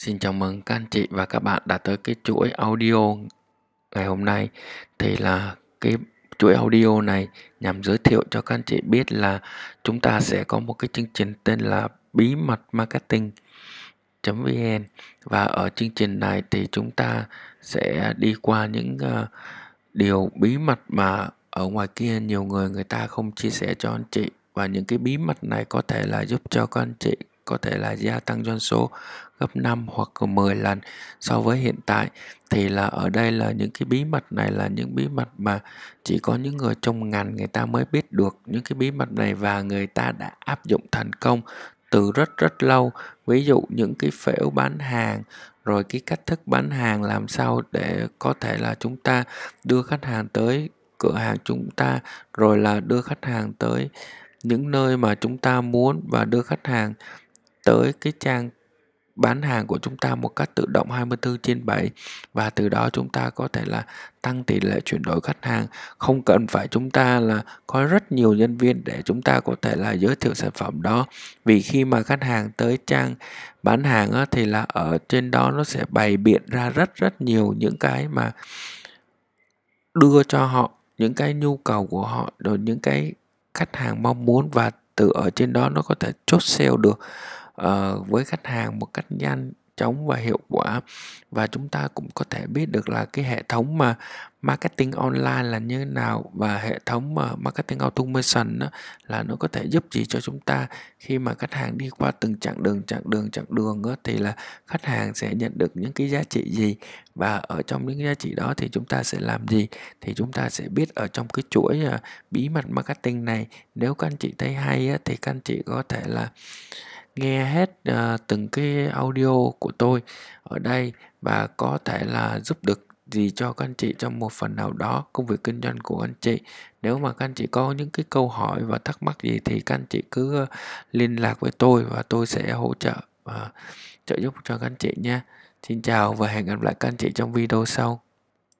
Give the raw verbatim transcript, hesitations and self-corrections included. Xin chào mừng các anh chị và các bạn đã tới cái chuỗi audio ngày hôm nay. Thì là cái chuỗi audio này nhằm giới thiệu cho các anh chị biết là chúng ta sẽ có một cái chương trình tên là Bí mật marketing chấm vn. Và ở chương trình này thì chúng ta sẽ đi qua những uh, điều bí mật mà ở ngoài kia nhiều người người ta không chia sẻ cho anh chị. Và những cái bí mật này có thể là giúp cho các anh chị có thể là gia tăng doanh số gấp năm hoặc mười lần so với hiện tại. Thì là ở đây là những cái bí mật này là những bí mật mà chỉ có những người trong ngành người ta mới biết được những cái bí mật này, và người ta đã áp dụng thành công từ rất rất lâu. Ví dụ những cái phễu bán hàng, rồi cái cách thức bán hàng làm sao để có thể là chúng ta đưa khách hàng tới cửa hàng chúng ta, rồi là đưa khách hàng tới những nơi mà chúng ta muốn, và đưa khách hàng tới cái trang bán hàng của chúng ta một cách tự động hai mươi bốn trên bảy. Và từ đó chúng ta có thể là tăng tỷ lệ chuyển đổi khách hàng, không cần phải chúng ta là có rất nhiều nhân viên để chúng ta có thể là giới thiệu sản phẩm đó. Vì khi mà khách hàng tới trang bán hàng á, thì là ở trên đó nó sẽ bày biện ra rất rất nhiều những cái mà đưa cho họ, những cái nhu cầu của họ, rồi những cái khách hàng mong muốn, và từ ở trên đó nó có thể chốt sale được uh, với khách hàng một cách nhanh chóng và hiệu quả. Và chúng ta cũng có thể biết được là cái hệ thống mà marketing online là như thế nào, và hệ thống mà marketing automation đó, là nó có thể giúp gì cho chúng ta khi mà khách hàng đi qua từng chặng đường chặng đường chặng đường đó, thì là khách hàng sẽ nhận được những cái giá trị gì, và ở trong những giá trị đó thì chúng ta sẽ làm gì, thì chúng ta sẽ biết ở trong cái chuỗi bí mật marketing này. Nếu các anh chị thấy hay đó, thì các anh chị có thể là nghe hết uh, từng cái audio của tôi ở đây, và có thể là giúp được gì cho các anh chị trong một phần nào đó công việc kinh doanh của anh chị. Nếu mà các anh chị có những cái câu hỏi và thắc mắc gì thì các anh chị cứ uh, liên lạc với tôi, và tôi sẽ hỗ trợ và uh, trợ giúp cho các anh chị nha. Xin chào và hẹn gặp lại các anh chị trong video sau.